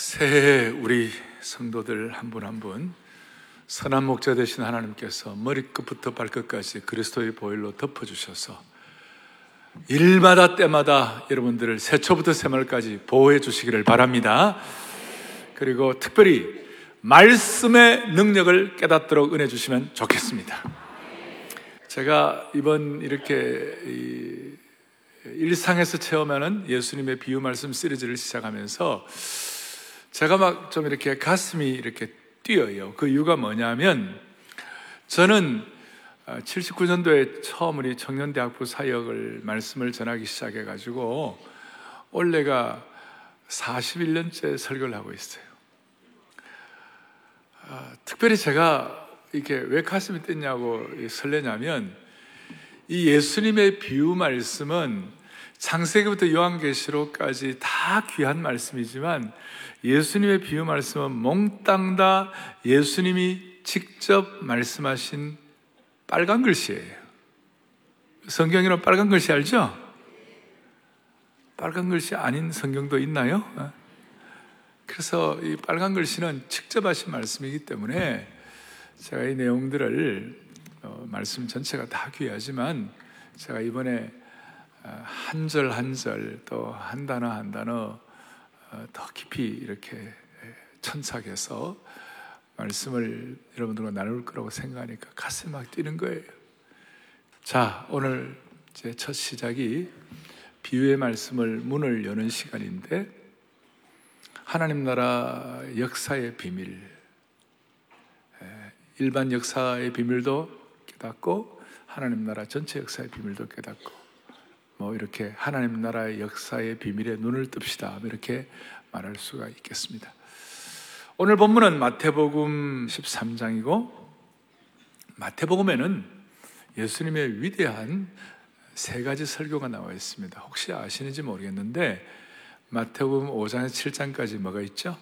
새해 우리 성도들 한 분 한 분 선한 목자 되신 하나님께서 머리끝부터 발끝까지 그리스도의 보혈로 덮어주셔서 일마다 때마다 여러분들을 새초부터 새말까지 보호해 주시기를 바랍니다. 그리고 특별히 말씀의 능력을 깨닫도록 은혜 주시면 좋겠습니다. 제가 이번 이렇게 일상에서 체험하는 예수님의 비유 말씀 시리즈를 시작하면서 제가 막 좀 이렇게 가슴이 이렇게 뛰어요. 그 이유가 뭐냐면 저는 79년도에 처음 우리 청년대학부 사역을 말씀을 전하기 시작해가지고 올해가 41년째 설교를 하고 있어요. 특별히 제가 이렇게 왜 가슴이 뛰냐고 설레냐면 이 예수님의 비유 말씀은 창세기부터 요한계시록까지 다 귀한 말씀이지만 예수님의 비유 말씀은 몽땅 다 예수님이 직접 말씀하신 빨간 글씨예요. 성경이란 빨간 글씨 알죠? 빨간 글씨 아닌 성경도 있나요? 그래서 이 빨간 글씨는 직접 하신 말씀이기 때문에 제가 이 내용들을 말씀 전체가 다 귀하지만 제가 이번에 한 절 한 절 또 한 단어 한 단어 더 깊이 이렇게 천착해서 말씀을 여러분들과 나눌 거라고 생각하니까 가슴이 막 뛰는 거예요. 자, 오늘 제 첫 시작이 비유의 말씀을 문을 여는 시간인데 하나님 나라 역사의 비밀, 일반 역사의 비밀도 깨닫고 하나님 나라 전체 역사의 비밀도 깨닫고 뭐 이렇게 하나님 나라의 역사의 비밀에 눈을 뜹시다 이렇게 말할 수가 있겠습니다. 오늘 본문은 마태복음 13장이고 마태복음에는 예수님의 위대한 세 가지 설교가 나와 있습니다. 혹시 아시는지 모르겠는데 마태복음 5장에서 7장까지 뭐가 있죠?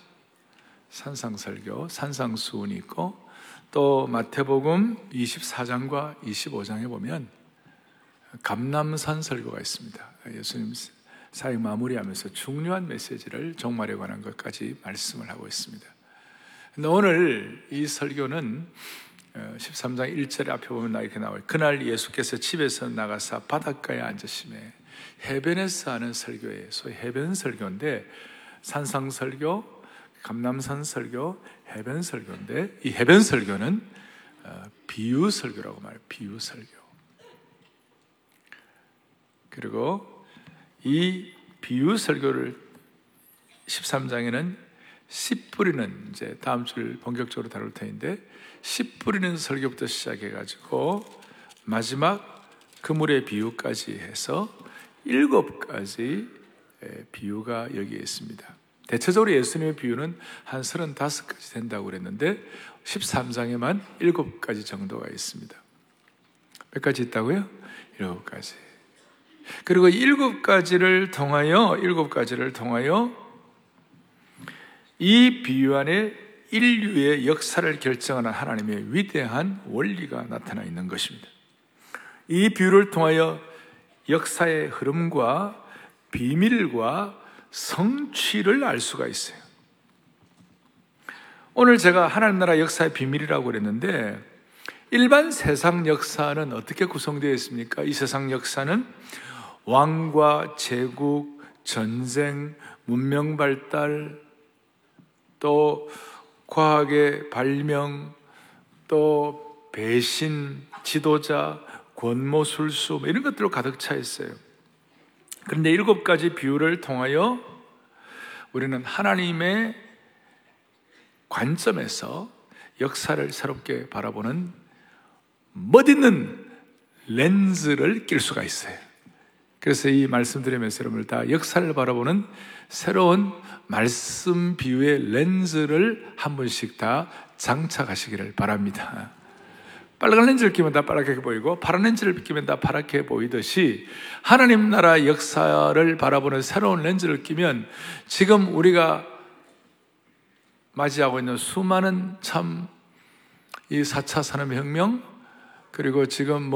산상설교, 산상수훈이 있고 또 마태복음 24장과 25장에 보면 감람산 설교가 있습니다. 예수님 사역 마무리하면서 중요한 메시지를 종말에 관한 것까지 말씀을 하고 있습니다. 근데 오늘 이 설교는 13장 1절에 앞에 보면 이렇게 나와요. 그날 예수께서 집에서 나가사 바닷가에 앉으심에 해변에서 하는 설교예요. 소위 해변 설교인데 산상 설교, 감람산 설교, 해변 설교인데 이 해변 설교는 비유 설교라고 말해요. 비유 설교. 그리고 이 비유 설교를 13장에는 씨 뿌리는, 이제 다음 주를 본격적으로 다룰 텐데 씨 뿌리는 설교부터 시작해가지고 마지막 그물의 비유까지 해서 7가지 비유가 여기에 있습니다. 대체적으로 예수님의 비유는 한 35가지 된다고 그랬는데 13장에만 7가지 정도가 있습니다. 몇 가지 있다고요? 7가지. 그리고 7가지를 통하여, 7가지를 통하여 이 비유 안에 인류의 역사를 결정하는 하나님의 위대한 원리가 나타나 있는 것입니다. 이 비유를 통하여 역사의 흐름과 비밀과 성취를 알 수가 있어요. 오늘 제가 하나님 나라 역사의 비밀이라고 그랬는데 일반 세상 역사는 어떻게 구성되어 있습니까? 이 세상 역사는 왕과 제국, 전쟁, 문명 발달, 또 과학의 발명, 또 배신, 지도자, 권모술수 이런 것들로 가득 차 있어요. 그런데 7가지 비유를 통하여 우리는 하나님의 관점에서 역사를 새롭게 바라보는 멋있는 렌즈를 낄 수가 있어요. 그래서 이 말씀드리면서 여러분들 다 역사를 바라보는 새로운 말씀 비유의 렌즈를 한 번씩 다 장착하시기를 바랍니다. 빨간 렌즈를 끼면 다 빨갛게 보이고 파란 렌즈를 끼면 다 파랗게 보이듯이 하나님 나라 역사를 바라보는 새로운 렌즈를 끼면 지금 우리가 맞이하고 있는 수많은 참 이 4차 산업혁명 그리고 지금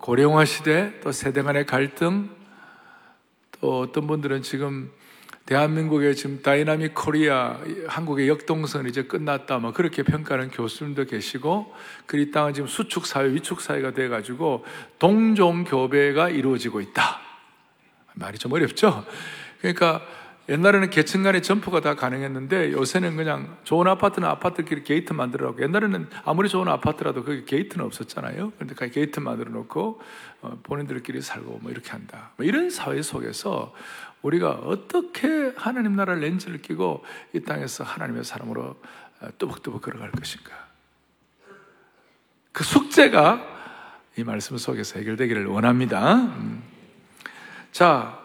고령화 시대, 또 세대 간의 갈등, 또 어떤 분들은 지금 대한민국의 지금 다이나믹 코리아, 한국의 역동선이 이제 끝났다, 뭐 그렇게 평가하는 교수님도 계시고, 그리 땅은 지금 수축사회, 위축사회가 돼가지고 동종교배가 이루어지고 있다. 말이 좀 어렵죠? 그러니까 옛날에는 계층 간의 점포가 다 가능했는데 요새는 그냥 좋은 아파트는 아파트끼리 게이트 만들어 놓고, 옛날에는 아무리 좋은 아파트라도 거기 게이트는 없었잖아요. 그러니까 게이트 만들어 놓고 본인들끼리 살고 뭐 이렇게 한다. 뭐 이런 사회 속에서 우리가 어떻게 하나님 나라 렌즈를 끼고 이 땅에서 하나님의 사람으로 뚜벅뚜벅 걸어갈 것인가, 그 숙제가 이 말씀 속에서 해결되기를 원합니다. 자,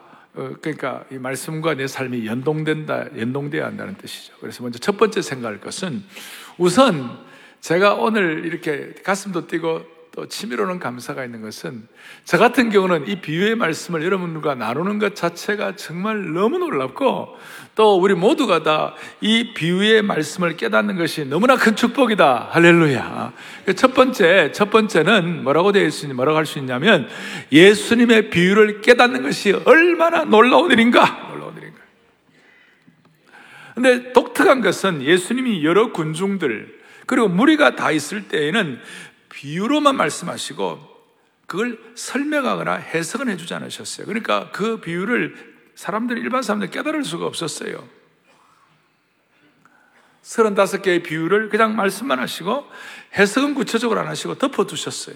그러니까 이 말씀과 내 삶이 연동돼야 한다는 뜻이죠. 그래서 먼저 첫 번째 생각할 것은, 우선 제가 오늘 이렇게 가슴도 뛰고 또 치밀어오는 감사가 있는 것은, 저 같은 경우는 이 비유의 말씀을 여러분과 나누는 것 자체가 정말 너무 놀랍고, 또 우리 모두가 다 이 비유의 말씀을 깨닫는 것이 너무나 큰 축복이다. 할렐루야. 첫 번째는 뭐라고 되어 있으니, 뭐라고 할 수 있냐면, 예수님의 비유를 깨닫는 것이 얼마나 놀라운 일인가. 근데 독특한 것은, 예수님이 여러 군중들 그리고 무리가 다 있을 때에는 비유로만 말씀하시고 그걸 설명하거나 해석은 해주지 않으셨어요. 그러니까 그 비유를 일반 사람들이 깨달을 수가 없었어요. 35개의 비유를 그냥 말씀만 하시고 해석은 구체적으로 안 하시고 덮어두셨어요.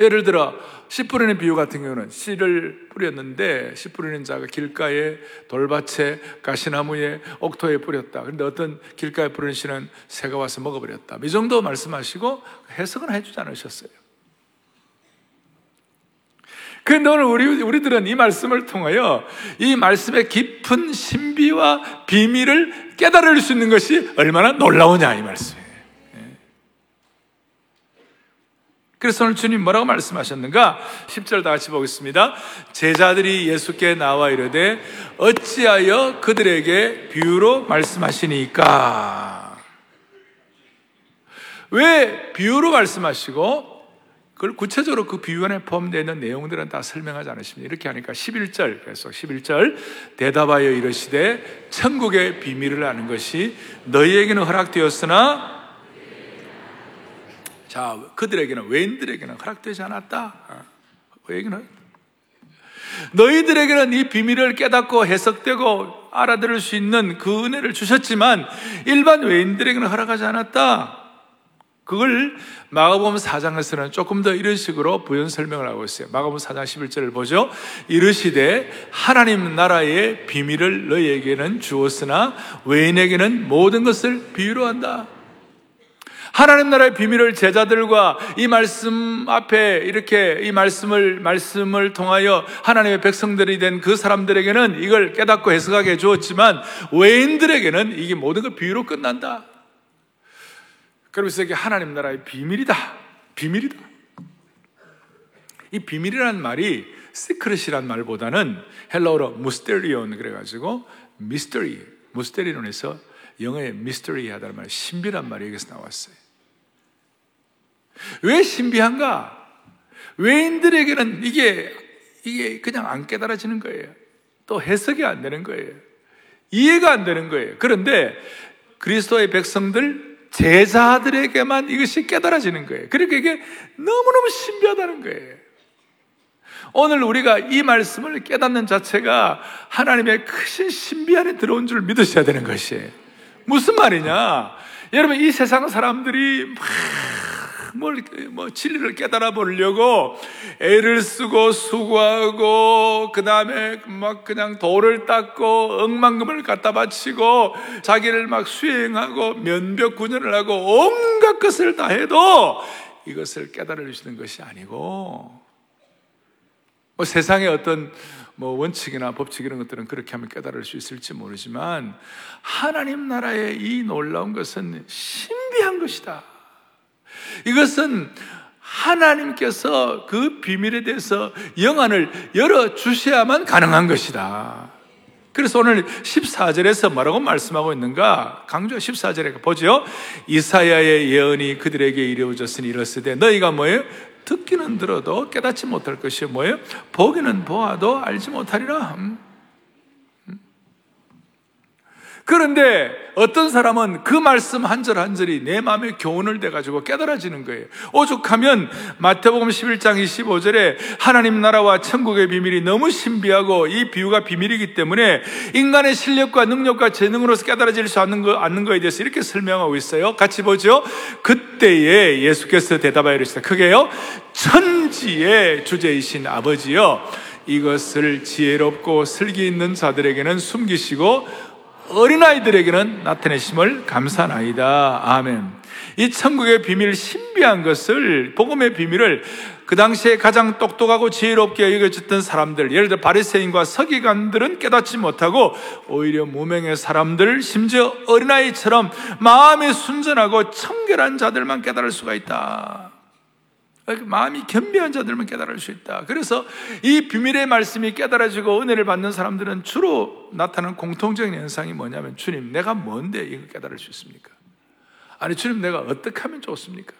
예를 들어 씨 뿌리는 비유 같은 경우는, 씨를 뿌렸는데 씨 뿌리는 자가 길가에, 돌밭에, 가시나무에, 옥토에 뿌렸다. 그런데 어떤 길가에 뿌린 씨는 새가 와서 먹어버렸다. 이 정도 말씀하시고 해석은 해주지 않으셨어요. 그런데 오늘 우리들은 이 말씀을 통하여 이 말씀의 깊은 신비와 비밀을 깨달을 수 있는 것이 얼마나 놀라우냐, 이 말씀이에요. 그래서 오늘 주님 뭐라고 말씀하셨는가? 10절 다 같이 보겠습니다. 제자들이 예수께 나와 이르되 어찌하여 그들에게 비유로 말씀하시니까? 왜 비유로 말씀하시고 그걸 구체적으로 그 비유 안에 포함되어 있는 내용들은 다 설명하지 않으십니까? 이렇게 하니까 11절, 계속 11절 대답하여 이르시되 천국의 비밀을 아는 것이 너희에게는 허락되었으나, 자, 그들에게는, 외인들에게는 허락되지 않았다. 외인은 너희들에게는 이 비밀을 깨닫고 해석되고 알아들을 수 있는 그 은혜를 주셨지만 일반 외인들에게는 허락하지 않았다. 그걸 마가복음 4장에서는 조금 더 이런 식으로 부연 설명을 하고 있어요. 마가복음 4장 11절을 보죠. 이르시되 하나님 나라의 비밀을 너희에게는 주었으나 외인에게는 모든 것을 비유로 한다. 하나님 나라의 비밀을 제자들과 이 말씀 앞에 이렇게 이 말씀을 통하여 하나님의 백성들이 된 그 사람들에게는 이걸 깨닫고 해석하게 해주었지만 외인들에게는 이게 모든 걸 비유로 끝난다. 그러면서 이게 하나님 나라의 비밀이다. 비밀이다. 이 비밀이라는 말이 시크릿이란 말보다는 헬라어로 무스테리온 그래가지고 미스터리, 무스테리온에서 영어의 미스터리하다는 말, 신비란 말이 여기서 나왔어요. 왜 신비한가? 외인들에게는 이게 그냥 안 깨달아지는 거예요. 또 해석이 안 되는 거예요. 이해가 안 되는 거예요. 그런데 그리스도의 백성들, 제자들에게만 이것이 깨달아지는 거예요. 그러니까 이게 너무너무 신비하다는 거예요. 오늘 우리가 이 말씀을 깨닫는 자체가 하나님의 크신 신비 안에 들어온 줄 믿으셔야 되는 것이에요. 무슨 말이냐? 여러분, 이 세상 사람들이 막 진리를 깨달아 보려고 애를 쓰고 수고하고, 그 다음에 막 그냥 돌을 닦고 억만금을 갖다 바치고 자기를 막 수행하고 면벽 구현을 하고 온갖 것을 다 해도 이것을 깨달을 수 있는 것이 아니고, 뭐 세상의 어떤 원칙이나 법칙 이런 것들은 그렇게 하면 깨달을 수 있을지 모르지만 하나님 나라의 이 놀라운 것은 신비한 것이다. 이것은 하나님께서 그 비밀에 대해서 영안을 열어주셔야만 가능한 것이다. 그래서 오늘 14절에서 뭐라고 말씀하고 있는가? 강조 14절에 보죠. 이사야의 예언이 그들에게 이루어졌으니 이르시되 너희가 뭐예요? 듣기는 들어도 깨닫지 못할 것이 뭐예요? 보기는 보아도 알지 못하리라. 그런데 어떤 사람은 그 말씀 한 절 한 절이 내 마음에 교훈을 돼가지고 깨달아지는 거예요. 오죽하면 마태복음 11장 25절에 하나님 나라와 천국의 비밀이 너무 신비하고 이 비유가 비밀이기 때문에 인간의 실력과 능력과 재능으로서 깨달아질 수 않는 거에 대해서 이렇게 설명하고 있어요. 같이 보죠. 그때에 예수께서 대답하여 이르시되 크게요. 천지의 주제이신 아버지여 이것을 지혜롭고 슬기 있는 자들에게는 숨기시고 어린아이들에게는 나타내심을 감사하나이다. 아멘. 이 천국의 비밀, 신비한 것을, 복음의 비밀을 그 당시에 가장 똑똑하고 지혜롭게 여겨졌던 사람들, 예를 들어 바리새인과 서기관들은 깨닫지 못하고 오히려 무명의 사람들, 심지어 어린아이처럼 마음이 순전하고 청결한 자들만 깨달을 수가 있다. 마음이 겸비한 자들만 깨달을 수 있다. 그래서 이 비밀의 말씀이 깨달아지고 은혜를 받는 사람들은 주로 나타나는 공통적인 현상이 뭐냐면 주님 내가 뭔데 이걸 깨달을 수 있습니까? 아니 주님 내가 어떻게 하면 좋습니까?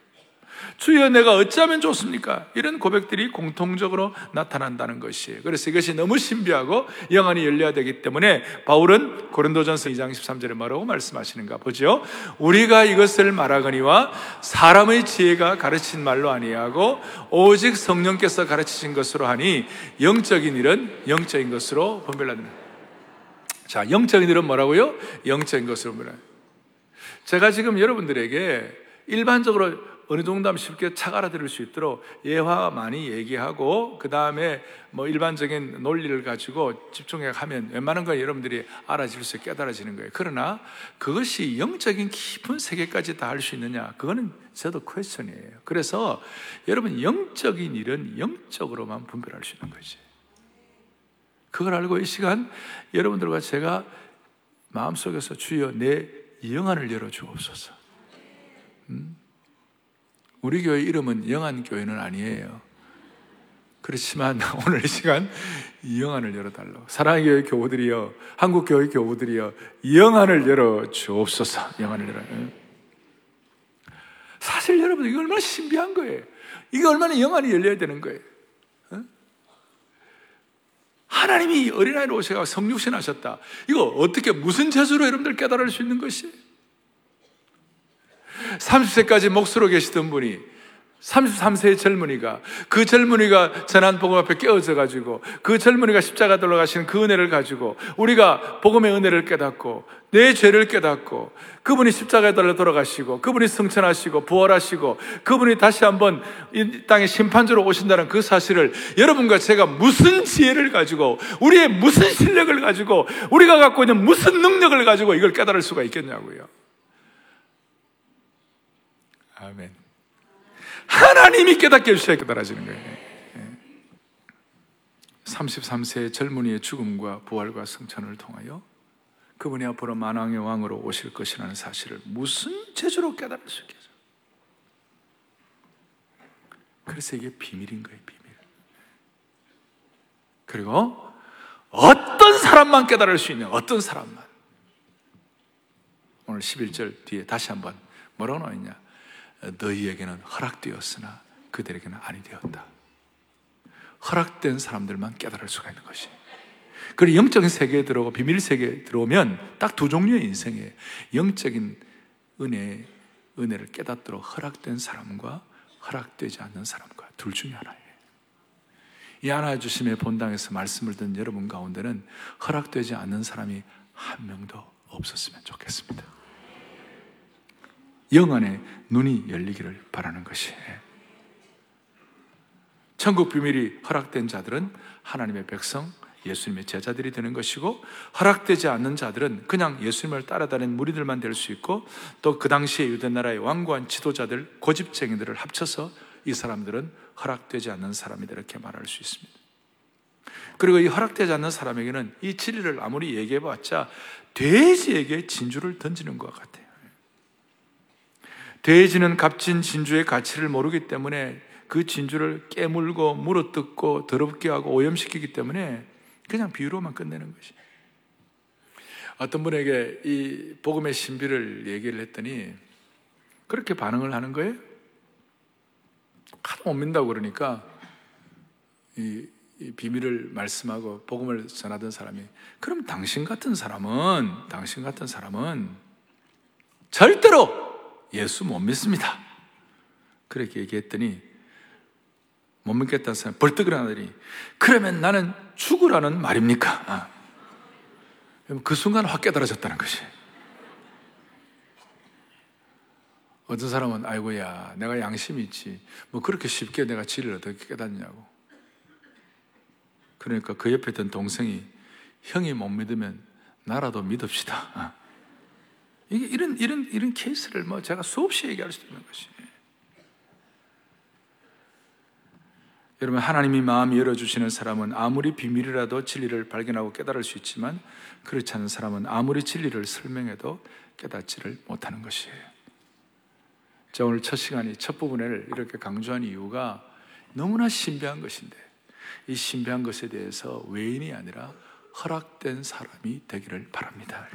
주여 내가 어찌하면 좋습니까? 이런 고백들이 공통적으로 나타난다는 것이에요. 그래서 이것이 너무 신비하고 영안이 열려야 되기 때문에 바울은 고린도전서 2장 13절에 말하고 말씀하시는가 보죠. 우리가 이것을 말하거니와 사람의 지혜가 가르친 말로 아니하고 오직 성령께서 가르치신 것으로 하니 영적인 일은 영적인 것으로 분별하느라. 자, 영적인 일은 뭐라고요? 영적인 것으로 분별하느라. 제가 지금 여러분들에게 일반적으로 어느 정도 쉽게 착 알아들을 수 있도록 예화 많이 얘기하고 그 다음에 뭐 일반적인 논리를 가지고 집중해서 하면 웬만한 건 여러분들이 알아질 수 있게 깨달아지는 거예요. 그러나 그것이 영적인 깊은 세계까지 다 할 수 있느냐? 그거는 저도 퀘스천이에요. 그래서 여러분 영적인 일은 영적으로만 분별할 수 있는 거지. 그걸 알고 이 시간 여러분들과 제가 마음속에서 주여 내 영안을 열어주옵소서. 우리 교회 이름은 영안교회는 아니에요. 그렇지만 오늘 이 시간 영안을 열어달라고. 사랑의교회 교우들이여, 한국교회 교우들이여, 영안을 열어주옵소서. 영안을 열어. 사실 여러분 이거 얼마나 신비한 거예요. 이거 얼마나 영안이 열려야 되는 거예요. 하나님이 어린아이로 오셔서 성육신 하셨다. 이거 어떻게 무슨 재주로 여러분들 깨달을 수 있는 것이에요? 30세까지 목수로 계시던 분이 33세의 젊은이가 그 젊은이가 전한 복음 앞에 깨어져가지고 그 젊은이가 십자가 돌아가시는 그 은혜를 가지고 우리가 복음의 은혜를 깨닫고 내 죄를 깨닫고 그분이 십자가에 달려 돌아가시고 그분이 승천하시고 부활하시고 그분이 다시 한번 이 땅에 심판주로 오신다는 그 사실을 여러분과 제가 무슨 지혜를 가지고 우리의 무슨 실력을 가지고 우리가 갖고 있는 무슨 능력을 가지고 이걸 깨달을 수가 있겠냐고요. 아멘. 하나님이 깨닫게 해주셔야 깨달아지는 거예요. 33세의 젊은이의 죽음과 부활과 승천을 통하여 그분이 앞으로 만왕의 왕으로 오실 것이라는 사실을 무슨 재주로 깨달을 수 있겠죠? 그래서 이게 비밀인 거예요. 비밀. 그리고 어떤 사람만 깨달을 수 있는, 어떤 사람만. 오늘 11절 뒤에 다시 한번 뭐라고 나와 있냐? 너희에게는 허락되었으나 그들에게는 아니 되었다. 허락된 사람들만 깨달을 수가 있는 것이. 그리고 영적인 세계에 들어오고 비밀 세계에 들어오면 딱 두 종류의 인생에 영적인 은혜를 깨닫도록 허락된 사람과 허락되지 않는 사람과 둘 중에 하나예요. 이 안아주심의 본당에서 말씀을 듣는 여러분 가운데는 허락되지 않는 사람이 한 명도 없었으면 좋겠습니다. 영안에 눈이 열리기를 바라는 것이에요. 천국 비밀이 허락된 자들은 하나님의 백성, 예수님의 제자들이 되는 것이고 허락되지 않는 자들은 그냥 예수님을 따라다니는 무리들만 될 수 있고 또 그 당시에 유대 나라의 완고한 지도자들, 고집쟁이들을 합쳐서 이 사람들은 허락되지 않는 사람이다 이렇게 말할 수 있습니다. 그리고 이 허락되지 않는 사람에게는 이 진리를 아무리 얘기해봤자 돼지에게 진주를 던지는 것 같아요. 돼지는 값진 진주의 가치를 모르기 때문에 그 진주를 깨물고 물어뜯고 더럽게 하고 오염시키기 때문에 그냥 비유로만 끝내는 것이에요. 어떤 분에게 이 복음의 신비를 얘기를 했더니 그렇게 반응을 하는 거예요. 하도 못 믿는다고 그러니까 이 비밀을 말씀하고 복음을 전하던 사람이, 그럼 당신 같은 사람은 절대로 예수 못 믿습니다. 그렇게 얘기했더니 못 믿겠다는 사람이 벌떡 일어나더니, 그러면 나는 죽으라는 말입니까? 아. 그 순간 확 깨달아졌다는 것이. 어떤 사람은 아이고야 내가 양심이 있지 뭐 그렇게 쉽게 내가 진리를 어떻게 깨닫냐고. 그러니까 그 옆에 있던 동생이, 형이 못 믿으면 나라도 믿읍시다. 아. 이게 이런 케이스를 뭐 제가 수없이 얘기할 수도 있는 것이. 여러분, 하나님이 마음 열어주시는 사람은 아무리 비밀이라도 진리를 발견하고 깨달을 수 있지만, 그렇지 않은 사람은 아무리 진리를 설명해도 깨닫지를 못하는 것이에요. 제가 오늘 첫 시간이, 첫 부분을 이렇게 강조한 이유가 너무나 신비한 것인데, 이 신비한 것에 대해서 외인이 아니라 허락된 사람이 되기를 바랍니다.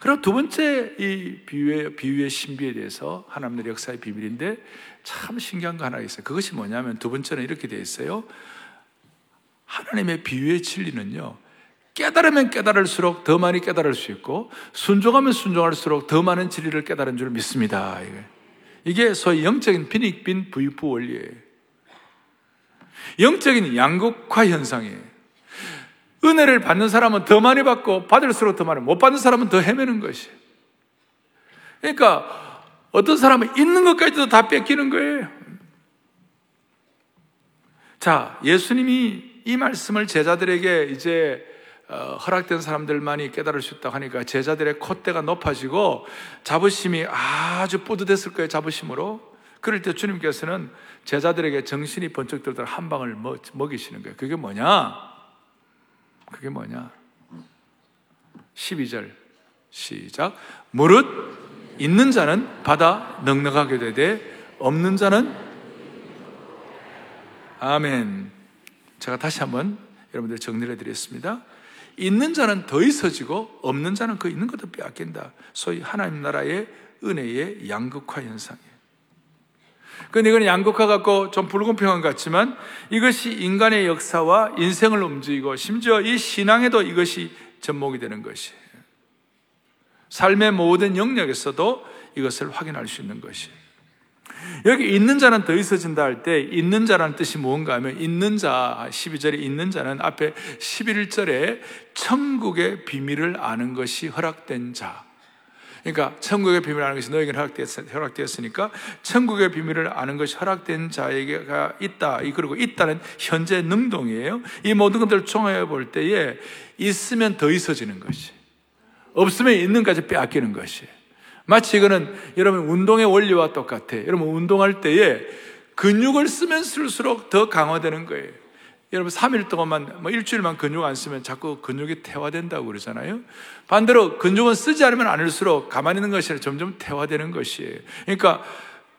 그럼 두 번째 이 비유의 신비에 대해서, 하나님 나라 역사의 비밀인데 참 신기한 거 하나 있어요. 그것이 뭐냐면, 두 번째는 이렇게 되어 있어요. 하나님의 비유의 진리는요, 깨달으면 깨달을수록 더 많이 깨달을 수 있고, 순종하면 순종할수록 더 많은 진리를 깨달은 줄 믿습니다. 이게 소위 영적인 빈익빈 부익부 원리예요. 영적인 양극화 현상이에요. 은혜를 받는 사람은 더 많이 받고, 받을수록 더 많이, 못 받는 사람은 더 헤매는 것이. 그러니까 어떤 사람은 있는 것까지도 다 뺏기는 거예요. 자, 예수님이 이 말씀을 제자들에게 이제 허락된 사람들만이 깨달을 수 있다고 하니까 제자들의 콧대가 높아지고 자부심이 아주 뿌듯했을 거예요. 자부심으로. 그럴 때 주님께서는 제자들에게 정신이 번쩍 들도록 한 방을 먹이시는 거예요. 그게 뭐냐? 12절 시작. 무릇 있는 자는 받아 넉넉하게 되되 없는 자는, 아멘. 제가 다시 한번 여러분들 정리를 해드리겠습니다. 있는 자는 더 있어지고 없는 자는 그 있는 것도 빼앗긴다. 소위 하나님 나라의 은혜의 양극화 현상이에요. 근데 이건 양극화 같고 좀 불공평한 것 같지만, 이것이 인간의 역사와 인생을 움직이고 심지어 이 신앙에도 이것이 접목이 되는 것이에요. 삶의 모든 영역에서도 이것을 확인할 수 있는 것이에요. 여기 있는 자는 더 있어진다 할 때 있는 자라는 뜻이 뭔가 하면, 있는 자, 12절에 있는 자는 앞에 11절에 천국의 비밀을 아는 것이 허락된 자. 그러니까 천국의 비밀을 아는 것이 너에게 허락되었으니까 천국의 비밀을 아는 것이 허락된 자에게가 있다. 그리고 있다는 현재 능동이에요. 이 모든 것들을 종합해 볼 때에 있으면 더 있어지는 것이, 없으면 있는까지 빼앗기는 것이. 마치 이거는 여러분 운동의 원리와 똑같아요. 여러분 운동할 때에 근육을 쓰면 쓸수록 더 강화되는 거예요. 여러분 3일 동안만, 뭐 일주일만 근육 안 쓰면 자꾸 근육이 퇴화된다고 그러잖아요. 반대로 근육은 쓰지 않으면 않을수록 가만히 있는 것이 아니라 점점 퇴화되는 것이에요. 그러니까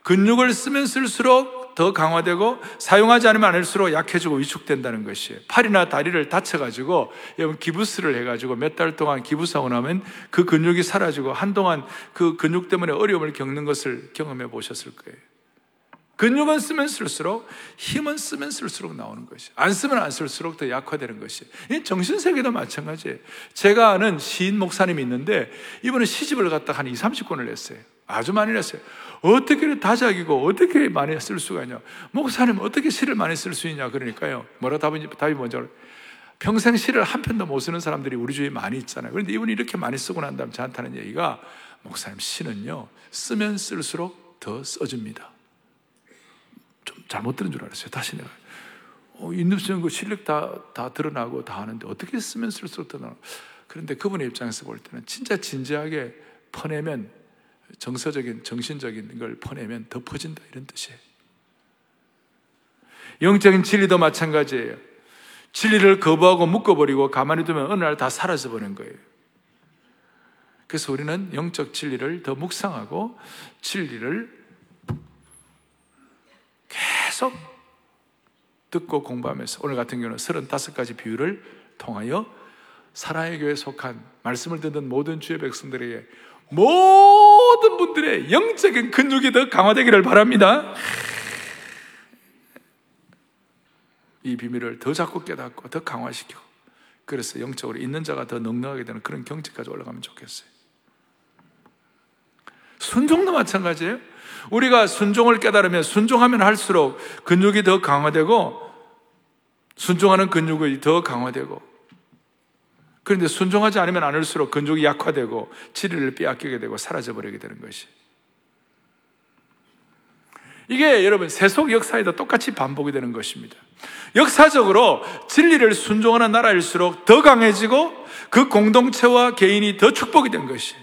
근육을 쓰면 쓸수록 더 강화되고 사용하지 않으면 않을수록 약해지고 위축된다는 것이에요. 팔이나 다리를 다쳐가지고 여러분 기부스를 해가지고 몇 달 동안 기부사고 나면 그 근육이 사라지고 한동안 그 근육 때문에 어려움을 겪는 것을 경험해 보셨을 거예요. 근육은 쓰면 쓸수록, 힘은 쓰면 쓸수록 나오는 것이, 안 쓰면 안 쓸수록 더 약화되는 것이. 정신세계도 마찬가지예요. 제가 아는 시인 목사님이 있는데, 이분은 시집을 갖다 한 2, 30권을 냈어요. 아주 많이 냈어요. 어떻게 다작이고 어떻게 많이 쓸 수가 있냐, 목사님 어떻게 시를 많이 쓸 수 있냐. 그러니까요, 뭐라 답이 뭔지 알아요? 평생 시를 한 편도 못 쓰는 사람들이 우리 주위에 많이 있잖아요. 그런데 이분이 이렇게 많이 쓰고 난 다음 저한테 하는 얘기가, 목사님 시는요 쓰면 쓸수록 더 써집니다. 잘못 들은 줄 알았어요. 다시 내가 인도 쓰는 거 실력 다 드러나고 다 하는데 어떻게 쓰면 쓸수록 드러나. 그런데 그분의 입장에서 볼 때는 진짜 진지하게 퍼내면, 정서적인 정신적인 걸 퍼내면 더 퍼진다, 이런 뜻이에요. 영적인 진리도 마찬가지예요. 진리를 거부하고 묶어버리고 가만히 두면 어느 날 다 사라져버리는 거예요. 그래서 우리는 영적 진리를 더 묵상하고 진리를 계속 듣고 공부하면서, 오늘 같은 경우는 35가지 비유를 통하여 사랑의 교회에 속한, 말씀을 듣는 모든 주의 백성들에게, 모든 분들의 영적인 근육이 더 강화되기를 바랍니다. 이 비밀을 더 자꾸 깨닫고 더 강화시키고, 그래서 영적으로 있는 자가 더 능력하게 되는 그런 경지까지 올라가면 좋겠어요. 순종도 마찬가지예요. 우리가 순종을 깨달으면, 순종하면 할수록 근육이 더 강화되고, 순종하는 근육이 더 강화되고, 그런데 순종하지 않으면 않을수록 근육이 약화되고 지리를 빼앗기게 되고 사라져버리게 되는 것이, 이게 여러분 세속 역사에도 똑같이 반복이 되는 것입니다. 역사적으로 진리를 순종하는 나라일수록 더 강해지고 그 공동체와 개인이 더 축복이 된 것이,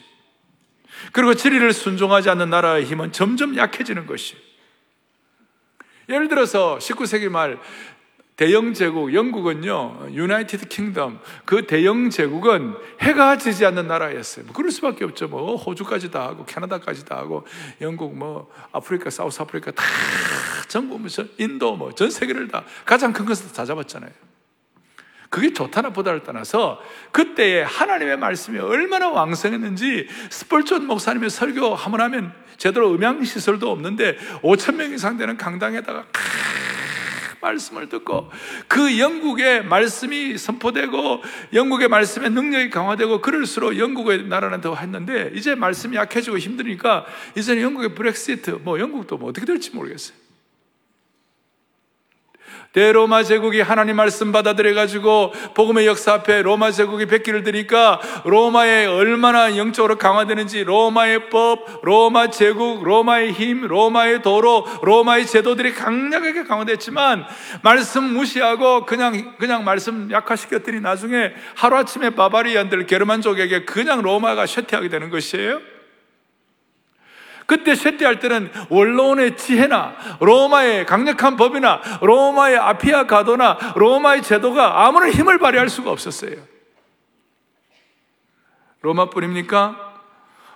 그리고 진리를 순종하지 않는 나라의 힘은 점점 약해지는 것이. 예를 들어서 19세기 말 대영 제국, 영국은요, 유나이티드 킹덤, 그 대영 제국은 해가 지지 않는 나라였어요. 뭐 그럴 수밖에 없죠. 뭐 호주까지 다 하고 캐나다까지 다 하고 영국 뭐 아프리카, 사우스 아프리카 다 전부 무슨 인도 뭐 전 세계를 다 가장 큰 것을 다 잡았잖아요. 그게 좋다나 보다를 떠나서 그때의 하나님의 말씀이 얼마나 왕성했는지, 스펄존 목사님의 설교 하면 하면 제대로 음향시설도 없는데 5,000명 이상 되는 강당에다가 말씀을 듣고, 그 영국의 말씀이 선포되고 영국의 말씀의 능력이 강화되고 그럴수록 영국의 나라는 더 했는데, 이제 말씀이 약해지고 힘드니까 이제는 영국의 브렉시트, 뭐 영국도 뭐 어떻게 될지 모르겠어요. 대로마 제국이 하나님 말씀 받아들여가지고 복음의 역사 앞에 로마 제국이 백기를 드니까 로마에 얼마나 영적으로 강화되는지, 로마의 법, 로마 제국, 로마의 힘, 로마의 도로, 로마의 제도들이 강력하게 강화됐지만, 말씀 무시하고 그냥 말씀 약화시켰더니 나중에 하루아침에 바바리안들, 게르만족에게 그냥 로마가 쇠퇴하게 되는 것이에요. 그때 쇠퇴할 때는 원로원의 지혜나 로마의 강력한 법이나 로마의 아피아 가도나 로마의 제도가 아무런 힘을 발휘할 수가 없었어요. 로마뿐입니까?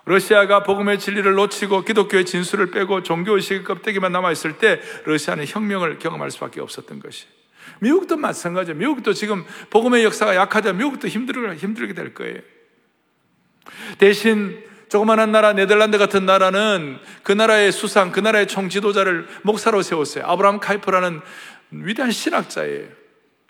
러시아가 복음의 진리를 놓치고 기독교의 진수를 빼고 종교의식의 껍데기만 남아있을 때 러시아는 혁명을 경험할 수밖에 없었던 것이, 미국도 마찬가지예요. 미국도 지금 복음의 역사가 약하다면 미국도 힘들게 될 거예요. 대신 조그만한 나라 네덜란드 같은 나라는 그 나라의 수상, 그 나라의 총지도자를 목사로 세웠어요. 아브라함 카이퍼라는 위대한 신학자예요.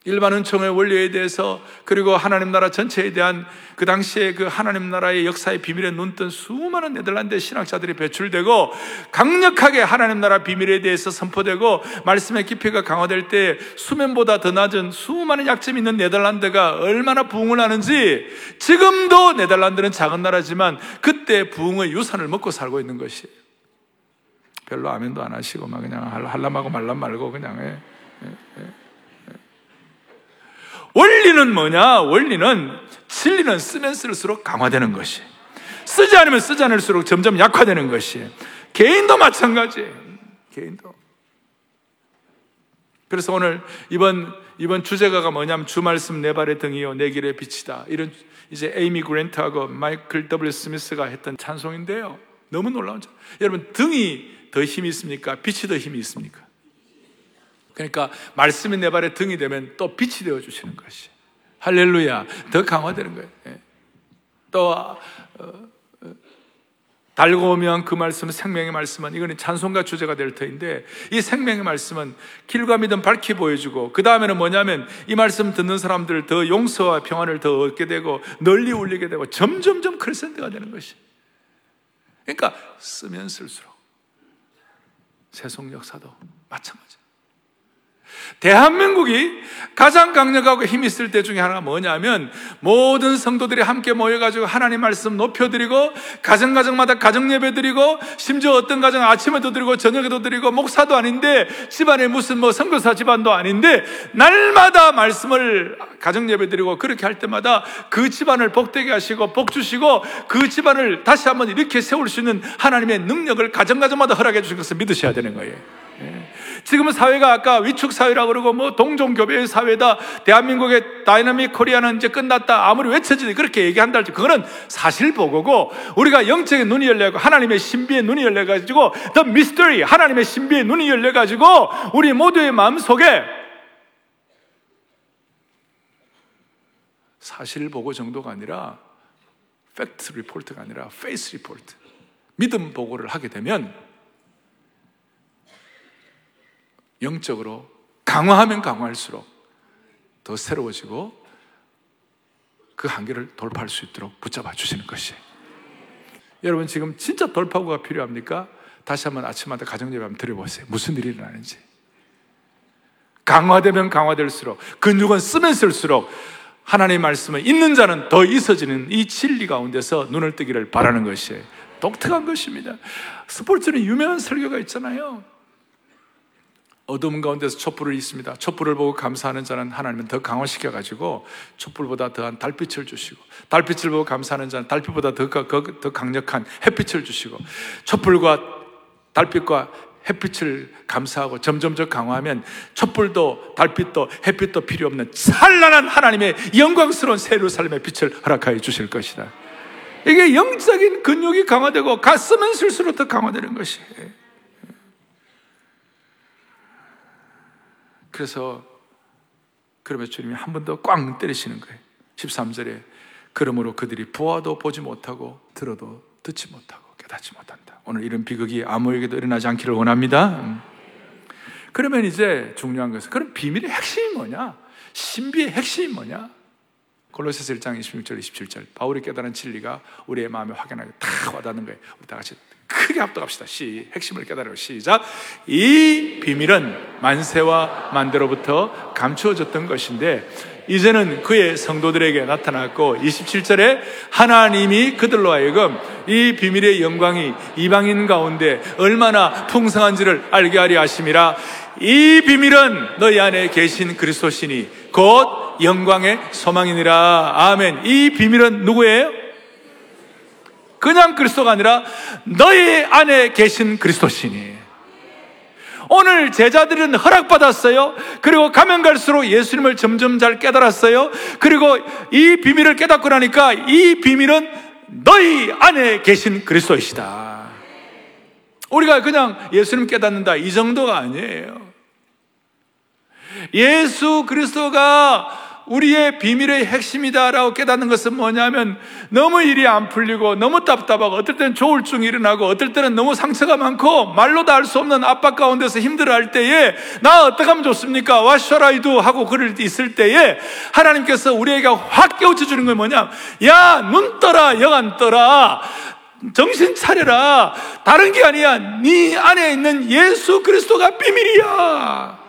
일반 은총의 원리에 대해서, 그리고 하나님 나라 전체에 대한, 그 당시에 그 하나님 나라의 역사의 비밀에 눈뜬 수많은 네덜란드의 신학자들이 배출되고 강력하게 하나님 나라 비밀에 대해서 선포되고 말씀의 깊이가 강화될 때 수면보다 더 낮은 수많은 약점이 있는 네덜란드가 얼마나 부흥을 하는지, 지금도 네덜란드는 작은 나라지만 그때 부흥의 유산을 먹고 살고 있는 것이에요. 별로 아멘도 안 하시고 막 그냥 할람하고 말람 말고 그냥 해. 원리는 뭐냐? 원리는, 진리는 쓰면 쓸수록 강화되는 것이, 쓰지 않으면 쓰지 않을수록 점점 약화되는 것이, 개인도 마찬가지예요. 개인도. 그래서 오늘 이번 주제가가 뭐냐면, 주 말씀 내 발의 등이요 내 길의 빛이다. 이런 이제 에이미 그랜트하고 마이클 W. 스미스가 했던 찬송인데요, 너무 놀라운 찬송. 여러분, 등이 더 힘이 있습니까? 빛이 더 힘이 있습니까? 그러니까 말씀이 내 발에 등이 되면 또 빛이 되어주시는 것이, 할렐루야, 더 강화되는 거예요. 또 달고 오면 그 말씀은 생명의 말씀은, 이거는 찬송가 주제가 될 터인데, 이 생명의 말씀은 길과 믿음 밝히 보여주고, 그 다음에는 뭐냐면 이 말씀 듣는 사람들 더 용서와 평안을 더 얻게 되고 널리 울리게 되고 점점점 크레센트가 되는 것이. 그러니까 쓰면 쓸수록. 세속 역사도 마찬가지. 대한민국이 가장 강력하고 힘이 있을 때 중에 하나가 뭐냐면, 모든 성도들이 함께 모여가지고 하나님 말씀 높여드리고, 가정마다 가정예배 드리고, 심지어 어떤 가정 아침에도 드리고 저녁에도 드리고, 목사도 아닌데 집안에 무슨 뭐 선교사 집안도 아닌데 날마다 말씀을 가정예배 드리고, 그렇게 할 때마다 그 집안을 복되게 하시고 복주시고 그 집안을 다시 한번 이렇게 세울 수 있는 하나님의 능력을 가정마다 허락해 주신 것을 믿으셔야 되는 거예요. 지금은 사회가 아까 위축사회라고 그러고 뭐 동종교배의 사회다, 대한민국의 다이나믹 코리아는 이제 끝났다 아무리 외쳐지니 그렇게 얘기한다 할지 그거는 사실보고고, 우리가 영적인 눈이 열려가지고 하나님의 신비의 눈이 열려가지고 The Mystery, 하나님의 신비의 눈이 열려가지고 우리 모두의 마음속에 사실보고 정도가 아니라, 팩트 리포트가 아니라 페이스 리포트, 믿음 보고를 하게 되면 영적으로 강화하면 강화할수록 더 새로워지고 그 한계를 돌파할 수 있도록 붙잡아 주시는 것이에요. 여러분 지금 진짜 돌파구가 필요합니까? 다시 한번 아침마다 가정예배 한번 드려보세요. 무슨 일이 일어나는지. 강화되면 강화될수록, 근육은 쓰면 쓸수록 하나님의 말씀은 있는 자는 더 있어지는 이 진리 가운데서 눈을 뜨기를 바라는 것이에요. 독특한 것입니다. 스포츠는 유명한 설교가 있잖아요. 어둠 가운데서 촛불을 있습니다. 촛불을 보고 감사하는 자는 하나님은 더 강화시켜가지고 촛불보다 더한 달빛을 주시고, 달빛을 보고 감사하는 자는 달빛보다 더 강력한 햇빛을 주시고, 촛불과 달빛과 햇빛을 감사하고 점점점 강화하면 촛불도 달빛도 햇빛도 필요 없는 찬란한 하나님의 영광스러운 새 예루살렘의 빛을 허락하여 주실 것이다. 이게 영적인 근육이 강화되고 갓 쓰면 쓸수록 더 강화되는 것이에요. 그래서 그러면 주님이 한 번 더 꽝 때리시는 거예요. 13절에 그러므로 그들이 보아도 보지 못하고 들어도 듣지 못하고 깨닫지 못한다. 오늘 이런 비극이 아무에게도 일어나지 않기를 원합니다. 그러면 이제 중요한 것은 그럼 비밀의 핵심이 뭐냐? 신비의 핵심이 뭐냐? 골로새서 1장 26절 27절 바울이 깨달은 진리가 우리의 마음에 확연하게 다 와닿는 거예요. 우리 다 같이 크게 합독합시다. 핵심을 깨달으러 시작. 이 비밀은 만세와 만대로부터 감추어졌던 것인데 이제는 그의 성도들에게 나타났고 27절에 하나님이 그들로 하여금 이 비밀의 영광이 이방인 가운데 얼마나 풍성한지를 알게 하려 하심이라. 이 비밀은 너희 안에 계신 그리스도시니 곧 영광의 소망이니라. 아멘. 이 비밀은 누구예요? 그냥 그리스도가 아니라 너희 안에 계신 그리스도시니. 오늘 제자들은 허락받았어요. 그리고 가면 갈수록 예수님을 점점 잘 깨달았어요. 그리고 이 비밀을 깨닫고 나니까 이 비밀은 너희 안에 계신 그리스도이시다. 우리가 그냥 예수님 깨닫는다 이 정도가 아니에요. 예수 그리스도가 우리의 비밀의 핵심이다라고 깨닫는 것은 뭐냐면 너무 일이 안 풀리고 너무 답답하고 어떨 때는 조울증이 일어나고 어떨 때는 너무 상처가 많고 말로 다 알 수 없는 압박 가운데서 힘들어할 때에 나 어떻게 하면 좋습니까? What shall I do? 하고 그럴 때 있을 때에 하나님께서 우리에게 확 깨우쳐주는 건 뭐냐? 야, 눈 떠라, 영안 떠라. 정신 차려라. 다른 게 아니야. 네 안에 있는 예수 그리스도가 비밀이야.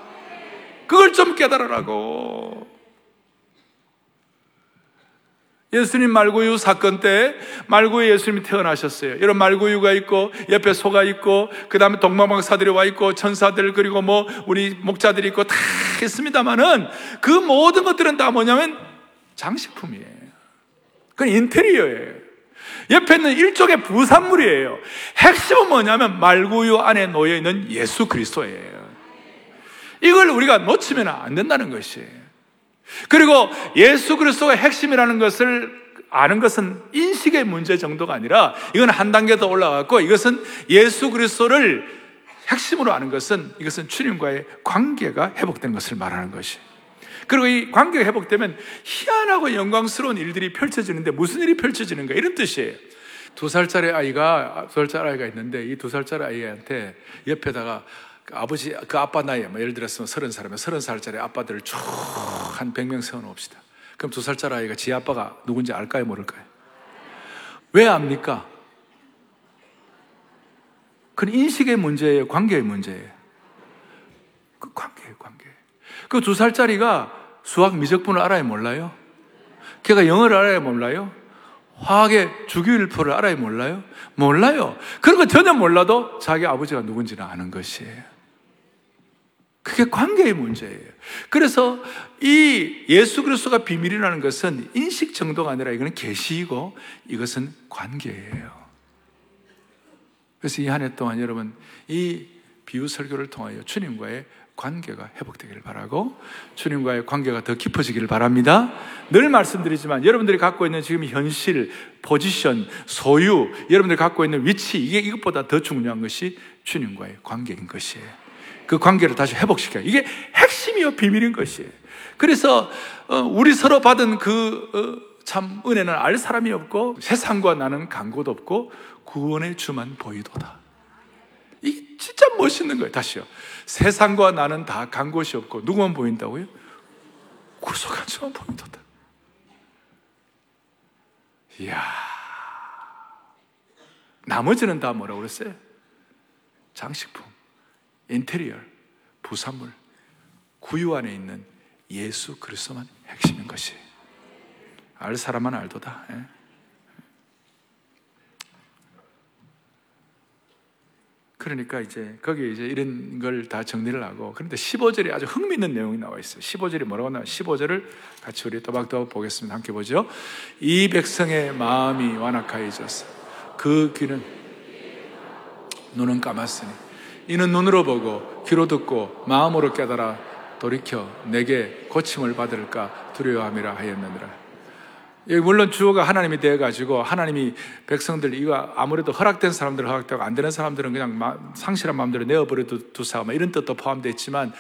그걸 좀 깨달으라고. 예수님 말구유 사건 때 말구유 예수님이 태어나셨어요. 이런 말구유가 있고 옆에 소가 있고 그 다음에 동방박사들이 와 있고 천사들 그리고 뭐 우리 목자들이 있고 다 있습니다만은 그 모든 것들은 다 뭐냐면 장식품이에요. 그건 인테리어예요. 옆에 있는 일종의 부산물이에요. 핵심은 뭐냐면 말구유 안에 놓여있는 예수 그리스도예요. 이걸 우리가 놓치면 안 된다는 것이에요. 그리고 예수 그리스도가 핵심이라는 것을 아는 것은 인식의 문제 정도가 아니라 이건 한 단계 더 올라갔고 이것은 예수 그리스도를 핵심으로 아는 것은 이것은 주님과의 관계가 회복된 것을 말하는 것이에요. 그리고 이 관계가 회복되면 희한하고 영광스러운 일들이 펼쳐지는데 무슨 일이 펼쳐지는가 이런 뜻이에요. 2살짜리 아이가 있는데 이 2살짜리 아이한테 옆에다가 아버지, 그 아빠 나이, 예를 들었으면 30살이면 30살짜리 아빠들을 쭉 한 100명 세워놓읍시다. 그럼 2살짜리 아이가 지 아빠가 누군지 알까요? 모를까요? 왜 압니까? 그건 인식의 문제예요? 관계의 문제예요? 그 관계예요, 관계. 그 2살짜리가 수학 미적분을 알아야 몰라요? 걔가 영어를 알아야 몰라요? 화학의 주기율표를 알아야 몰라요? 몰라요. 그런 거 전혀 몰라도 자기 아버지가 누군지는 아는 것이에요. 그게 관계의 문제예요. 그래서 이 예수 그리스도가 비밀이라는 것은 인식 정도가 아니라 이거는 계시이고 이것은 관계예요. 그래서 이 한 해 동안 여러분 이 비유 설교를 통하여 주님과의 관계가 회복되기를 바라고 주님과의 관계가 더 깊어지기를 바랍니다. 늘 말씀드리지만 여러분들이 갖고 있는 지금 현실, 포지션, 소유, 여러분들이 갖고 있는 위치, 이게 이것보다 더 중요한 것이 주님과의 관계인 것이에요. 그 관계를 다시 회복시켜요. 이게 핵심이요 비밀인 것이에요. 그래서 우리 서로 받은 그 참 은혜는 알 사람이 없고 세상과 나는 간 곳 없고 구원의 주만 보이도다. 이 진짜 멋있는 거예요. 다시요. 세상과 나는 다 간 곳이 없고 누구만 보인다고요? 구속한 주만 보인다. 이야, 나머지는 다 뭐라고 그랬어요? 장식품, 인테리어, 부산물, 구유 안에 있는 예수 그리스도만 핵심인 것이. 알 사람만 알도다. 예? 그러니까 이제 거기에 이제 이런 걸 다 정리를 하고, 그런데 15절에 아주 흥미있는 내용이 나와 있어요. 15절이 뭐라고 나와요? 15절을 같이 우리 또박또박 보겠습니다. 함께 보죠. 이 백성의 마음이 완악하여졌어. 그 귀는 눈은 감았으니 이는 눈으로 보고 귀로 듣고 마음으로 깨달아 돌이켜 내게 고침을 받을까 두려워함이라 하였느니라. 물론 주어가 하나님이 되어가지고 하나님이 백성들, 이거 아무래도 허락된 사람들은 허락되고 안 되는 사람들은 그냥 상실한 마음대로 내어버려도 두사 이런 뜻도 포함되어 있지만,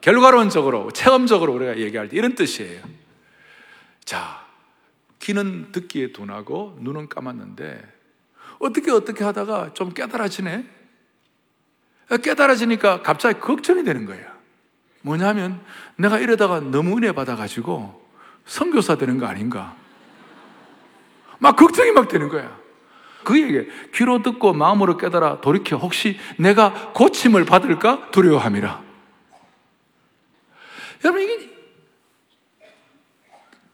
결과론적으로 체험적으로 우리가 얘기할 때 이런 뜻이에요. 자, 귀는 듣기에 둔하고 눈은 감았는데 어떻게 하다가 좀 깨달아지네. 깨달아지니까 갑자기 걱정이 되는 거예요. 뭐냐면 내가 이러다가 너무 은혜 받아가지고 선교사 되는 거 아닌가, 막 걱정이 막 되는 거야. 그에게 귀로 듣고 마음으로 깨달아 돌이켜 혹시 내가 고침을 받을까 두려워함이라. 여러분, 이게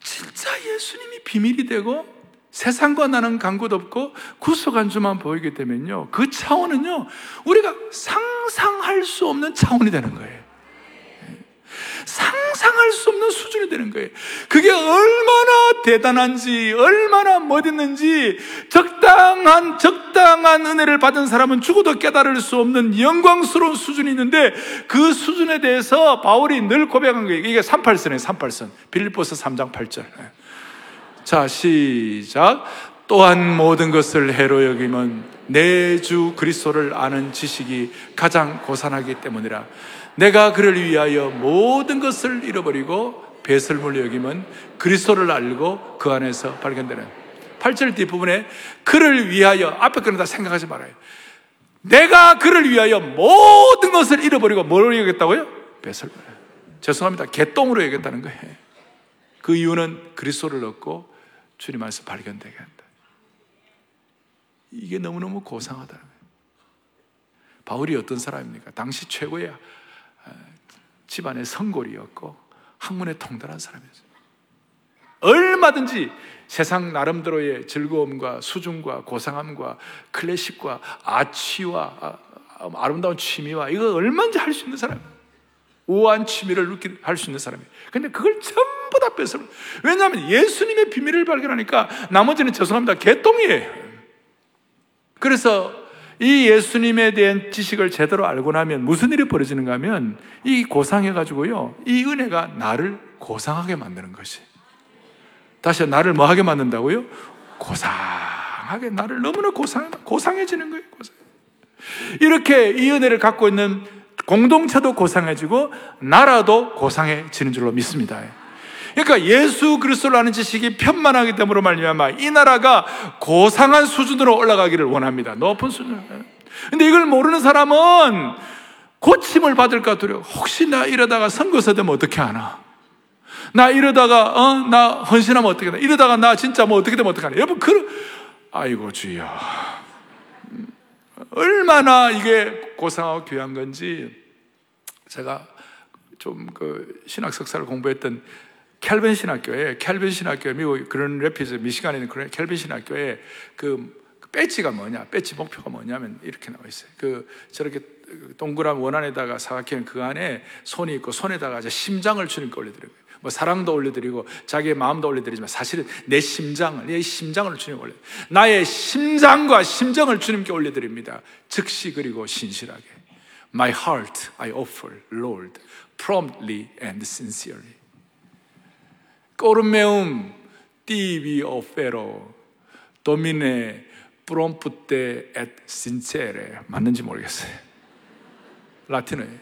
진짜 예수님이 비밀이 되고 세상과 나는 간 곳 없고 구속한 주만 보이게 되면요, 그 차원은요 우리가 상상할 수 없는 차원이 되는 거예요. 상상할 수 없는 수준이 되는 거예요. 그게 얼마나 대단한지, 얼마나 멋있는지, 적당한 은혜를 받은 사람은 죽어도 깨달을 수 없는 영광스러운 수준이 있는데, 그 수준에 대해서 바울이 늘 고백한 거예요. 이게 38선이에요, 38선. 빌립보서 3장 8절. 자, 시작. 또한 모든 것을 해로 여기면 내 주 그리스도를 아는 지식이 가장 고산하기 때문이라. 내가 그를 위하여 모든 것을 잃어버리고 배설물로 여기면 그리스도를 알고 그 안에서 발견되는. 8절 뒷부분에 그를 위하여, 앞에 거는 다 생각하지 말아요. 내가 그를 위하여 모든 것을 잃어버리고 뭐로 여겼다고요? 배설물. 죄송합니다, 개똥으로 여겼다는 거예요. 그 이유는 그리스도를 얻고 주님 안에서 발견되게 한다. 이게 너무너무 고상하다는 거예요. 바울이 어떤 사람입니까? 당시 최고의 집안의 성골이었고 학문에 통달한 사람이었어요. 얼마든지 세상 나름대로의 즐거움과 수준과 고상함과 클래식과 아치와 아름다운 취미와 이거 얼마든지 할 수 있는 사람이에요. 우아한 취미를 할 수 있는 사람이에요. 근데 그걸 전부 다 뺏어. 왜냐하면 예수님의 비밀을 발견하니까 나머지는, 죄송합니다, 개똥이에요. 그래서 이 예수님에 대한 지식을 제대로 알고 나면 무슨 일이 벌어지는가 하면, 이 고상해가지고요, 이 은혜가 나를 고상하게 만드는 것이. 다시, 나를 뭐하게 만든다고요? 고상하게, 나를 너무나 고상해지는 거예요. 이렇게 이 은혜를 갖고 있는 공동체도 고상해지고 나라도 고상해지는 줄로 믿습니다. 그러니까 예수 그리스도를 아는 지식이 편만하기 때문으로 말미암아 이 나라가 고상한 수준으로 올라가기를 원합니다. 높은 수준으로. 근데 이걸 모르는 사람은 고침을 받을까 두려워. 혹시 나 이러다가 선교사 되면 어떻게 하나? 나 이러다가 나 헌신하면 어떻게 하나? 이러다가 나 진짜 뭐 어떻게 되면 어떻게 하나? 여러분, 아이고 주여. 얼마나 이게 고상하고 귀한 건지, 제가 좀 신학 석사를 공부했던 캘빈 신학교에, 미국 그런 래피즈 미시간에 있는 그런 캘빈 신학교에 그 배지가 뭐냐, 배지 목표가 뭐냐면 이렇게 나와 있어요. 저렇게 동그란 원안에다가 사각형 그 안에 손이 있고, 손에다가 이제 심장을 주님께 올려드리고, 뭐 사랑도 올려드리고 자기의 마음도 올려드리지만 사실은 내 심장을 주님께 올려, 나의 심장과 심정을 주님께 올려드립니다. 즉시 그리고 신실하게. My heart I offer, Lord, promptly and sincerely. 꼬르메움, tibi offero, domine prompte et sincere. 맞는지 모르겠어요. 라틴어예요.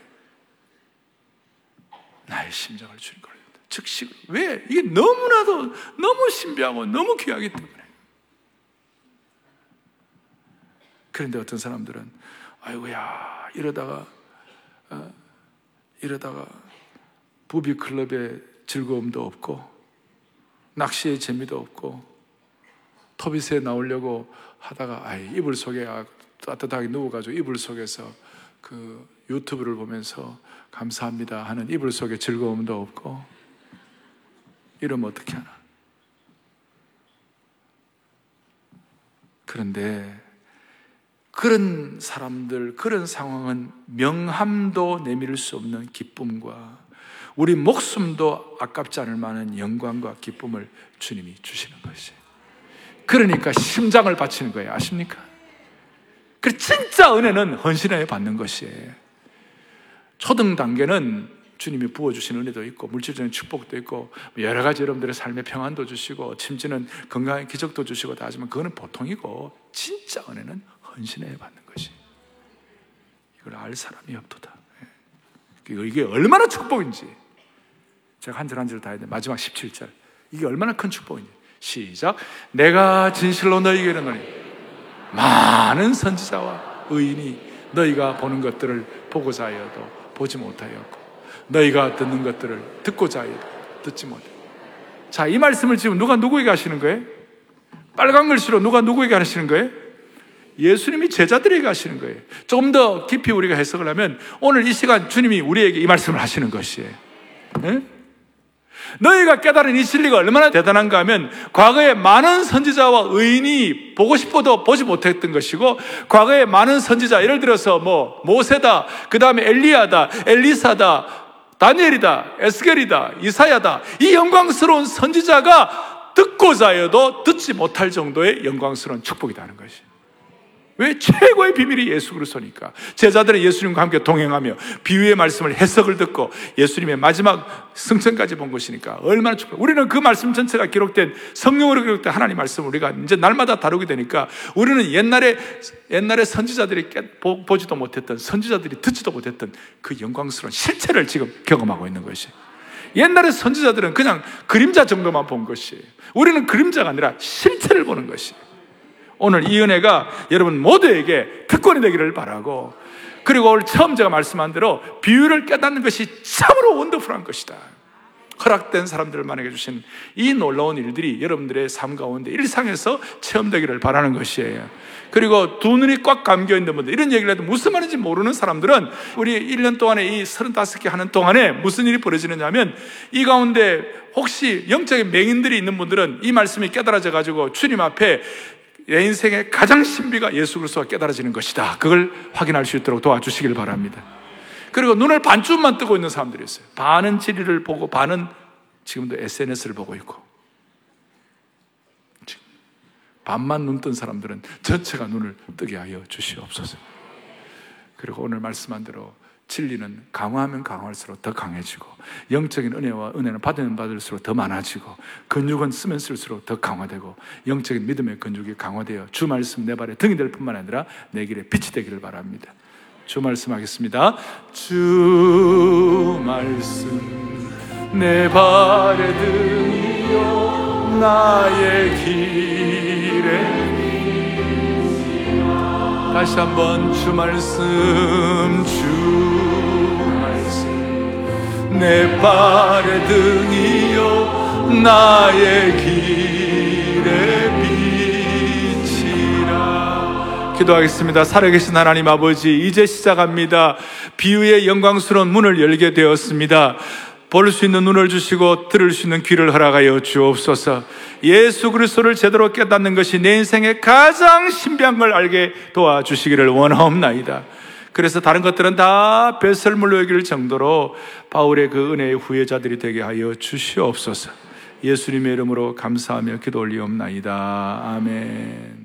나의 심장을 주는 거예요. 즉시. 왜? 이게 너무나도 너무 신비하고 너무 귀하기 때문에. 그런데 어떤 사람들은, 아이고야, 이러다가 부비클럽의 즐거움도 없고 낚시의 재미도 없고 토빗에 나오려고 하다가 이불 속에 따뜻하게 누워가지고 이불 속에서 그 유튜브를 보면서 감사합니다 하는 이불 속에 즐거움도 없고 이러면 어떻게 하나? 그런데 그런 사람들, 그런 상황은 명함도 내밀 수 없는 기쁨과 우리 목숨도 아깝지 않을 만한 영광과 기쁨을 주님이 주시는 것이에요. 그러니까 심장을 바치는 거예요. 아십니까? 그래서 진짜 은혜는 헌신하여 받는 것이에요. 초등 단계는 주님이 부어주신 은혜도 있고 물질적인 축복도 있고 여러 가지 여러분들의 삶의 평안도 주시고 심지어는 건강의 기적도 주시고 다 하지만 그거는 보통이고 진짜 은혜는 헌신해 받는 것이 이걸 알 사람이 없도다. 이게 얼마나 축복인지 제가 한 절 한 절 다 해야 돼. 마지막 17절 이게 얼마나 큰 축복인지 시작. 내가 진실로 너희에게 이르노니 많은 선지자와 의인이 너희가 보는 것들을 보고자 하여도 보지 못하였고 너희가 듣는 것들을 듣고자 해도 듣지 못해. 자, 이 말씀을 지금 누가 누구에게 하시는 거예요? 빨간 글씨로 누가 누구에게 하시는 거예요? 예수님이 제자들에게 하시는 거예요. 조금 더 깊이 우리가 해석을 하면 오늘 이 시간 주님이 우리에게 이 말씀을 하시는 것이에요. 네? 너희가 깨달은 이 진리가 얼마나 대단한가 하면 과거에 많은 선지자와 의인이 보고 싶어도 보지 못했던 것이고 과거에 많은 선지자, 예를 들어서 모세다, 그 다음에 엘리야다, 엘리사다, 다니엘이다, 에스겔이다, 이사야다, 이 영광스러운 선지자가 듣고자 해도 듣지 못할 정도의 영광스러운 축복이라는 것이에요. 왜? 최고의 비밀이 예수 그리스도니까. 제자들은 예수님과 함께 동행하며 비유의 말씀을 해석을 듣고 예수님의 마지막 승천까지 본 것이니까 얼마나 축복. 우리는 그 말씀 전체가 기록된 성령으로 기록된 하나님 말씀을 우리가 이제 날마다 다루게 되니까 우리는 옛날에 선지자들이 보지도 못했던 선지자들이 듣지도 못했던 그 영광스러운 실체를 지금 경험하고 있는 것이. 옛날에 선지자들은 그냥 그림자 정도만 본 것이. 우리는 그림자가 아니라 실체를 보는 것이. 오늘 이 은혜가 여러분 모두에게 특권이 되기를 바라고 그리고 오늘 처음 제가 말씀한 대로 비유를 깨닫는 것이 참으로 원더풀한 것이다. 허락된 사람들만 에게 주신 이 놀라운 일들이 여러분들의 삶 가운데 일상에서 체험되기를 바라는 것이에요. 그리고 두 눈이 꽉 감겨있는 분들, 이런 얘기를 해도 무슨 말인지 모르는 사람들은 우리 1년 동안에 이 35개 하는 동안에 무슨 일이 벌어지느냐 하면 이 가운데 혹시 영적인 맹인들이 있는 분들은 이 말씀이 깨달아져가지고 주님 앞에 내 인생의 가장 신비가 예수 그리스도가 깨달아지는 것이다. 그걸 확인할 수 있도록 도와주시길 바랍니다. 그리고 눈을 반쯤만 뜨고 있는 사람들이 있어요. 반은 진리를 보고 반은 지금도 SNS를 보고 있고 반만 눈 뜬 사람들은 전체가 눈을 뜨게 하여 주시옵소서. 그리고 오늘 말씀한 대로 진리는 강화하면 강화할수록 더 강해지고 영적인 은혜와 은혜는 받으면 받을수록 더 많아지고 근육은 쓰면 쓸수록 더 강화되고 영적인 믿음의 근육이 강화되어 주 말씀 내 발에 등이 될 뿐만 아니라 내 길에 빛이 되기를 바랍니다. 주 말씀 하겠습니다. 주 말씀 내 발에 등이요 나의 길에 다시 한번 주 말씀 내 발의 등이요 나의 길의 빛이라. 기도하겠습니다. 살아계신 하나님 아버지, 이제 시작합니다. 비유의 영광스러운 문을 열게 되었습니다. 볼 수 있는 눈을 주시고 들을 수 있는 귀를 허락하여 주옵소서. 예수 그리스도를 제대로 깨닫는 것이 내 인생의 가장 신비한 걸 알게 도와주시기를 원하옵나이다. 그래서 다른 것들은 다 배설물로 여길 정도로 바울의 그 은혜의 후예자들이 되게 하여 주시옵소서. 예수님의 이름으로 감사하며 기도 올리옵나이다. 아멘.